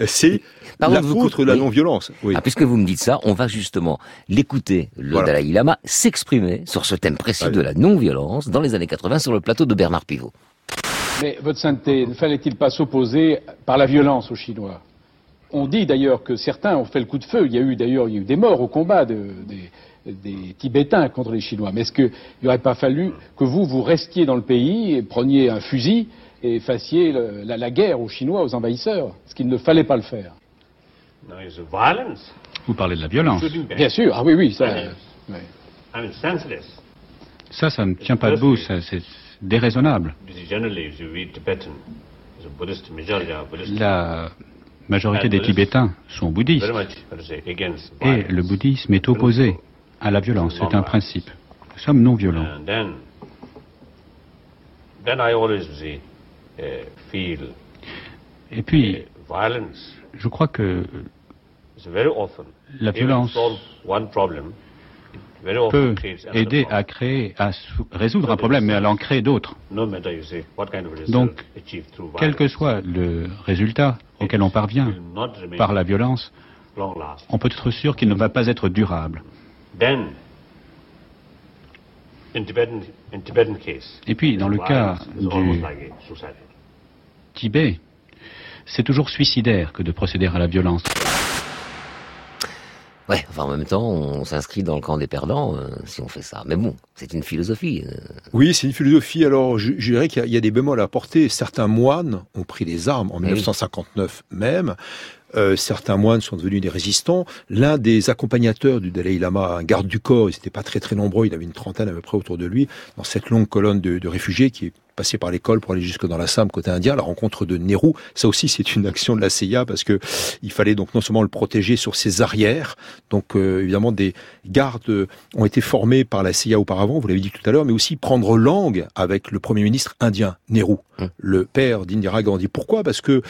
C'est l'apôtre de la non-violence. Oui. Ah, puisque vous me dites ça, on va justement l'écouter, Dalaï-lama, s'exprimer sur ce thème précis de la non-violence dans les années 80 sur le plateau de Bernard Pivot. Mais votre sainteté, ne fallait-il pas s'opposer par la violence aux Chinois ? On dit d'ailleurs que certains ont fait le coup de feu. Il y a eu des morts au combat des Tibétains contre les Chinois. Mais est-ce qu'il n'aurait pas fallu que vous restiez dans le pays, et preniez un fusil et fassiez la guerre aux Chinois, aux envahisseurs ? Est-ce qu'il ne fallait pas le faire ? Vous parlez de la violence. Bien sûr, oui. Ça ne tient pas debout, ça, c'est déraisonnable. La majorité des Tibétains sont bouddhistes et le bouddhisme est opposé à la violence, c'est un principe. Nous sommes non-violents. Et puis, je crois que la violence peut aider à résoudre un problème, mais à en créer d'autres. Donc, quel que soit le résultat auquel on parvient par la violence, on peut être sûr qu'il ne va pas être durable. Et puis, dans le cas du Tibet, c'est toujours suicidaire que de procéder à la violence. Ouais, enfin en même temps, on s'inscrit dans le camp des perdants si on fait ça. Mais bon, c'est une philosophie. Oui, c'est une philosophie. Alors, je dirais qu'il y a des bémols à apporter. Certains moines ont pris les armes en 1959 même. Certains moines sont devenus des résistants. L'un des accompagnateurs du Dalaï-lama, un garde du corps, ils n'étaient pas très très nombreux, il avait une trentaine à peu près autour de lui, dans cette longue colonne de réfugiés qui est passée par l'école pour aller jusque dans l'Assam, côté indien, la rencontre de Nehru. Ça aussi, c'est une action de la CIA parce que il fallait donc non seulement le protéger sur ses arrières, donc évidemment des gardes ont été formés par la CIA auparavant, vous l'avez dit tout à l'heure, mais aussi prendre langue avec le Premier ministre indien, Nehru, le père d'Indira Gandhi. Pourquoi ? Parce que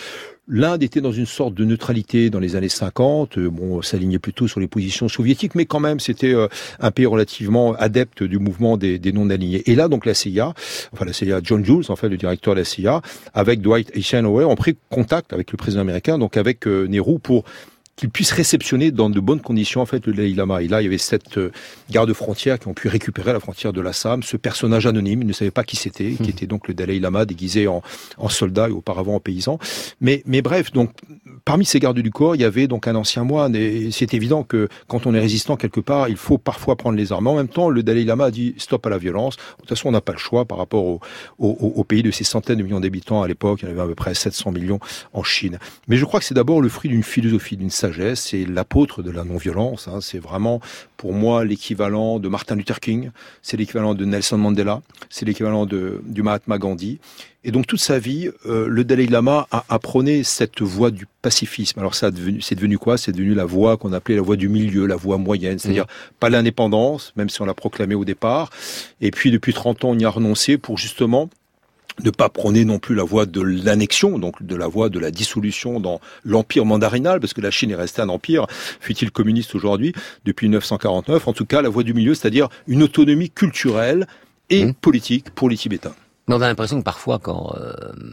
l'Inde était dans une sorte de neutralité dans les années 50, s'alignait plutôt sur les positions soviétiques, mais quand même c'était un pays relativement adepte du mouvement des non-alignés. Et là donc la CIA, John Jules, en fait le directeur de la CIA, avec Dwight Eisenhower, ont pris contact avec le président américain, donc avec Nehru, pour qu'il puisse réceptionner dans de bonnes conditions en fait le Dalaï-lama. Et là, il y avait 7 gardes-frontières qui ont pu récupérer la frontière de l'Assam. Ce personnage anonyme, il ne savait pas qui c'était, qui était donc le Dalaï-lama déguisé en soldat et auparavant en paysan. Mais bref, donc parmi ces gardes du corps, il y avait donc un ancien moine. Et c'est évident que quand on est résistant quelque part, il faut parfois prendre les armes. Mais en même temps, le Dalaï-lama a dit stop à la violence. De toute façon, on n'a pas le choix par rapport au pays de ces centaines de millions d'habitants à l'époque. Il y en avait à peu près 700 millions en Chine. Mais je crois que c'est d'abord le fruit d'une philosophie, d'une sagesse sagesse, c'est l'apôtre de la non-violence, hein. C'est vraiment pour moi l'équivalent de Martin Luther King, c'est l'équivalent de Nelson Mandela, c'est l'équivalent du Mahatma Gandhi. Et donc toute sa vie, le Dalaï-lama a prôné cette voie du pacifisme. Alors c'est devenu quoi? C'est devenu la voie qu'on appelait la voie du milieu, la voie moyenne, c'est-à-dire pas l'indépendance, même si on l'a proclamée au départ. Et puis depuis 30 ans, on y a renoncé pour justement ne pas prôner non plus la voie de l'annexion, donc de la voie de la dissolution dans l'empire mandarinal, parce que la Chine est restée un empire, fut-il communiste aujourd'hui, depuis 1949. En tout cas, la voie du milieu, c'est-à-dire une autonomie culturelle et politique pour les Tibétains. Mais on a l'impression que parfois, quand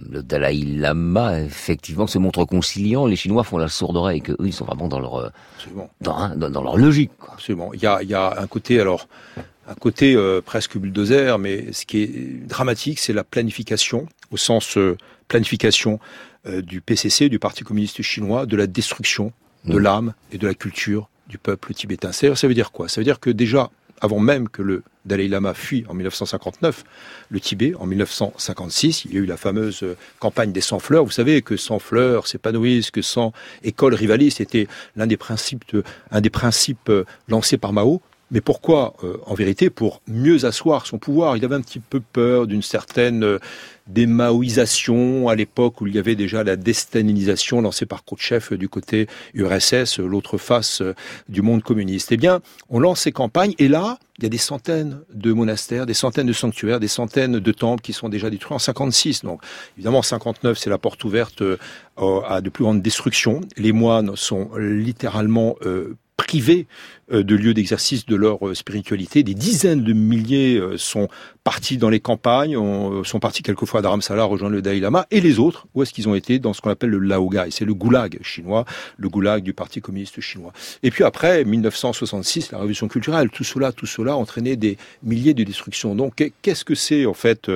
le Dalaï-lama, effectivement, se montre conciliant, les Chinois font la sourde oreille, qu'eux, ils sont vraiment dans leur, dans leur logique, quoi. Absolument. Il y a un côté, alors, presque bulldozer, mais ce qui est dramatique, c'est la planification, au sens planification du PCC, du Parti communiste chinois, de la destruction de l'âme et de la culture du peuple tibétain. Ça veut dire quoi? Ça veut dire que déjà, avant même que le Dalaï-lama fuit en 1959 le Tibet, en 1956, il y a eu la fameuse campagne des 100 fleurs. Vous savez que 100 fleurs s'épanouissent, que 100 écoles rivalisent, c'était un des principes lancés par Mao. Mais pourquoi, en vérité, pour mieux asseoir son pouvoir? Il avait un petit peu peur d'une certaine démaoïsation à l'époque où il y avait déjà la déstalinisation lancée par Khrouchtchev du côté URSS, l'autre face du monde communiste. Eh bien, on lance ces campagnes et là, il y a des centaines de monastères, des centaines de sanctuaires, des centaines de temples qui sont déjà détruits en 56. Donc, évidemment, en 59, c'est la porte ouverte à de plus grandes destructions. Les moines sont littéralement privés de lieux d'exercice de leur spiritualité. Des dizaines de milliers sont partis dans les campagnes, sont partis quelquefois à Dharamsala rejoindre le Dalaï-lama, et les autres, où est-ce qu'ils ont été? Dans ce qu'on appelle le Laogai, c'est le goulag chinois, le goulag du Parti communiste chinois. Et puis après, 1966, la révolution culturelle, tout cela entraînait des milliers de destructions. Donc, qu'est-ce que c'est, en fait,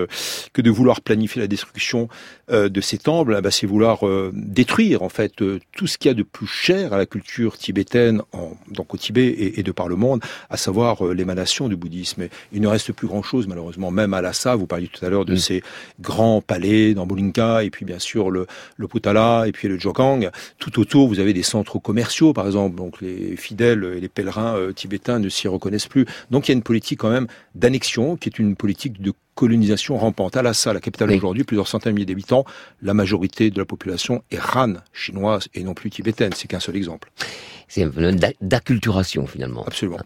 que de vouloir planifier la destruction de ces temples? C'est vouloir détruire, en fait, tout ce qu'il y a de plus cher à la culture tibétaine, donc au Tibet et de par le monde, à savoir l'émanation du bouddhisme. Et il ne reste plus grand-chose, malheureusement, même à Lhassa. Vous parliez tout à l'heure de ces grands palais, Norbulingka, et puis bien sûr le Potala, et puis le Dzogkang. Tout autour, vous avez des centres commerciaux, par exemple. Donc les fidèles et les pèlerins tibétains ne s'y reconnaissent plus. Donc il y a une politique quand même d'annexion, qui est une politique de colonisation rampante. À Lhassa, la capitale aujourd'hui, plusieurs centaines de milliers d'habitants, la majorité de la population est Han, chinoise, et non plus tibétaine. C'est qu'un seul exemple. C'est un peu d'acculturation, finalement. Absolument.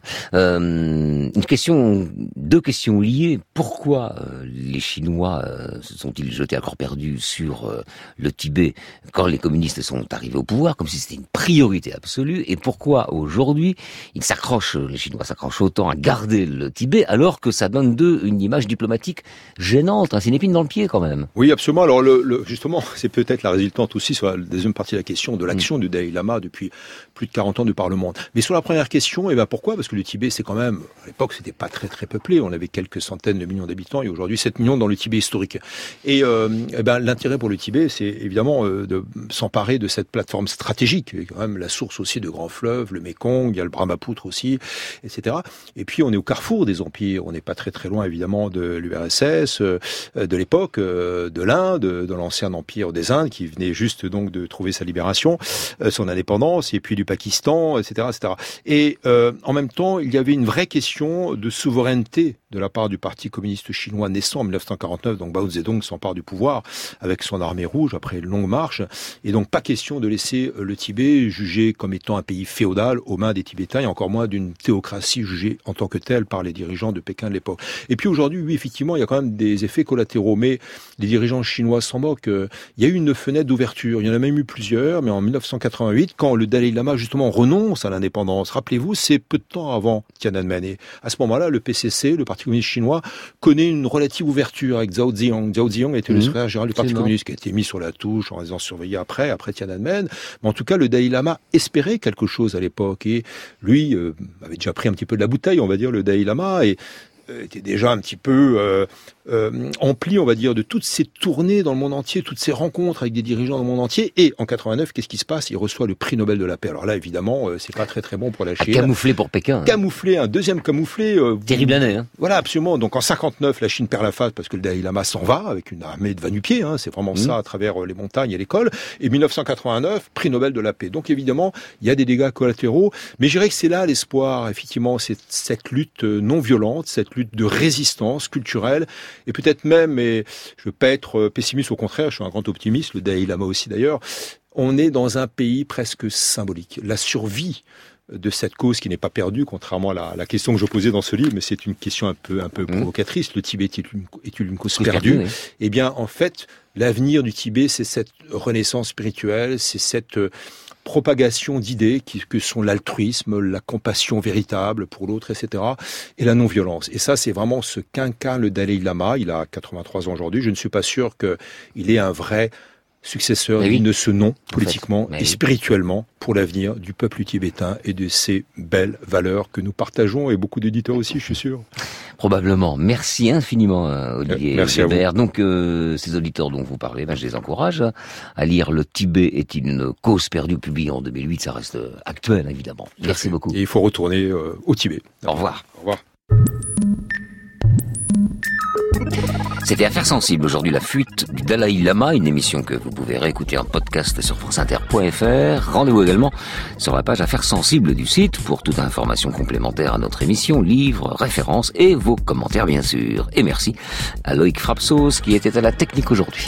Deux questions liées. Pourquoi les Chinois se sont-ils jetés à corps perdu sur le Tibet quand les communistes sont arrivés au pouvoir, comme si c'était une priorité absolue? Et pourquoi aujourd'hui ils s'accrochent, les Chinois s'accrochent autant à garder le Tibet, alors que ça donne d'eux une image diplomatique gênante, hein? C'est une épine dans le pied, quand même. Oui, absolument. Alors, justement, c'est peut-être la résultante aussi sur la deuxième partie de la question de l'action du Dalaï-lama depuis plus de 40 ans de par le monde. Mais sur la première question, et ben pourquoi? Parce que le Tibet, c'est quand même, à l'époque, c'était pas très très peuplé. On avait quelques centaines de millions d'habitants et aujourd'hui 7 millions dans le Tibet historique. Et ben l'intérêt pour le Tibet, c'est évidemment de s'emparer de cette plateforme stratégique, quand même la source aussi de grands fleuves, le Mékong, il y a le Brahmapoutre aussi, etc. Et puis on est au carrefour des empires. On n'est pas très très loin évidemment de l'URSS, de l'époque, de l'Inde, de l'ancien empire des Indes qui venait juste donc de trouver sa libération, son indépendance, et puis du Pakistan, etc., etc. Et en même temps, il y avait une vraie question de souveraineté de la part du Parti communiste chinois naissant en 1949. Donc Mao Zedong s'empare du pouvoir avec son armée rouge après une longue marche. Et donc pas question de laisser le Tibet jugé comme étant un pays féodal aux mains des Tibétains et encore moins d'une théocratie jugée en tant que telle par les dirigeants de Pékin de l'époque. Et puis aujourd'hui, oui, effectivement, il y a quand même des effets collatéraux, mais les dirigeants chinois s'en moquent. Il y a eu une fenêtre d'ouverture. Il y en a même eu plusieurs, mais en 1988, quand le Dalaï-lama justement renonce à l'indépendance. Rappelez-vous, c'est peu de temps avant Tiananmen. Et à ce moment-là, le PCC, le Parti communiste chinois, connaît une relative ouverture avec Zhao Ziyang. Zhao Ziyang était le secrétaire général du Parti communiste qui a été mis sur la touche en raison surveillée après Tiananmen. Mais en tout cas, le Dalaï-lama espérait quelque chose à l'époque. Et lui avait déjà pris un petit peu de la bouteille, on va dire, le Dalaï-lama. Et était déjà un petit peu empli, on va dire, de toutes ces tournées dans le monde entier, toutes ces rencontres avec des dirigeants dans le monde entier. Et en 89, qu'est-ce qui se passe? Il reçoit le prix Nobel de la paix. Alors là, évidemment, c'est pas très très bon pour la Chine. Camouflé pour Pékin. Hein. Camouflé, un deuxième camouflé. Terrible année. Hein. Voilà, absolument. Donc en 59, la Chine perd la face parce que le Dalaï-lama s'en va avec une armée de va-nu-pieds. Hein. C'est vraiment ça, à travers les montagnes et l'école. Et 1989, prix Nobel de la paix. Donc évidemment, il y a des dégâts collatéraux. Mais je dirais que c'est là l'espoir, effectivement, c'est cette lutte non violente, cette lutte de résistance culturelle, et peut-être même, et je ne veux pas être pessimiste, au contraire, je suis un grand optimiste, le Dalaï-lama aussi d'ailleurs, on est dans un pays presque symbolique. La survie de cette cause qui n'est pas perdue, contrairement à la question que je posais dans ce livre, mais c'est une question un peu provocatrice, le Tibet est-il une cause perdue, oui. Eh bien, en fait, l'avenir du Tibet, c'est cette renaissance spirituelle, c'est cette propagation d'idées que sont l'altruisme, la compassion véritable pour l'autre, etc. et la non-violence. Et ça, c'est vraiment ce qu'incarne le Dalaï-lama. Il a 83 ans aujourd'hui. Je ne suis pas sûr qu'il ait un vrai successeur de ce nom, politiquement et spirituellement, pour l'avenir du peuple tibétain et de ces belles valeurs que nous partageons, et beaucoup d'éditeurs aussi, je suis sûr. Probablement. Merci infiniment, Olivier Weber. Donc, ces auditeurs dont vous parlez, je les encourage à lire « Le Tibet est une cause perdue » publiée en 2008. Ça reste actuel, évidemment. Merci beaucoup. Et il faut retourner au Tibet. Au revoir. Au revoir. C'était Affaires Sensibles, aujourd'hui la fuite du Dalaï-lama, une émission que vous pouvez réécouter en podcast sur franceinter.fr. Rendez-vous également sur la page Affaires Sensibles du site pour toute information complémentaire à notre émission, livres, références et vos commentaires bien sûr. Et merci à Loïc Frapsos qui était à la technique aujourd'hui.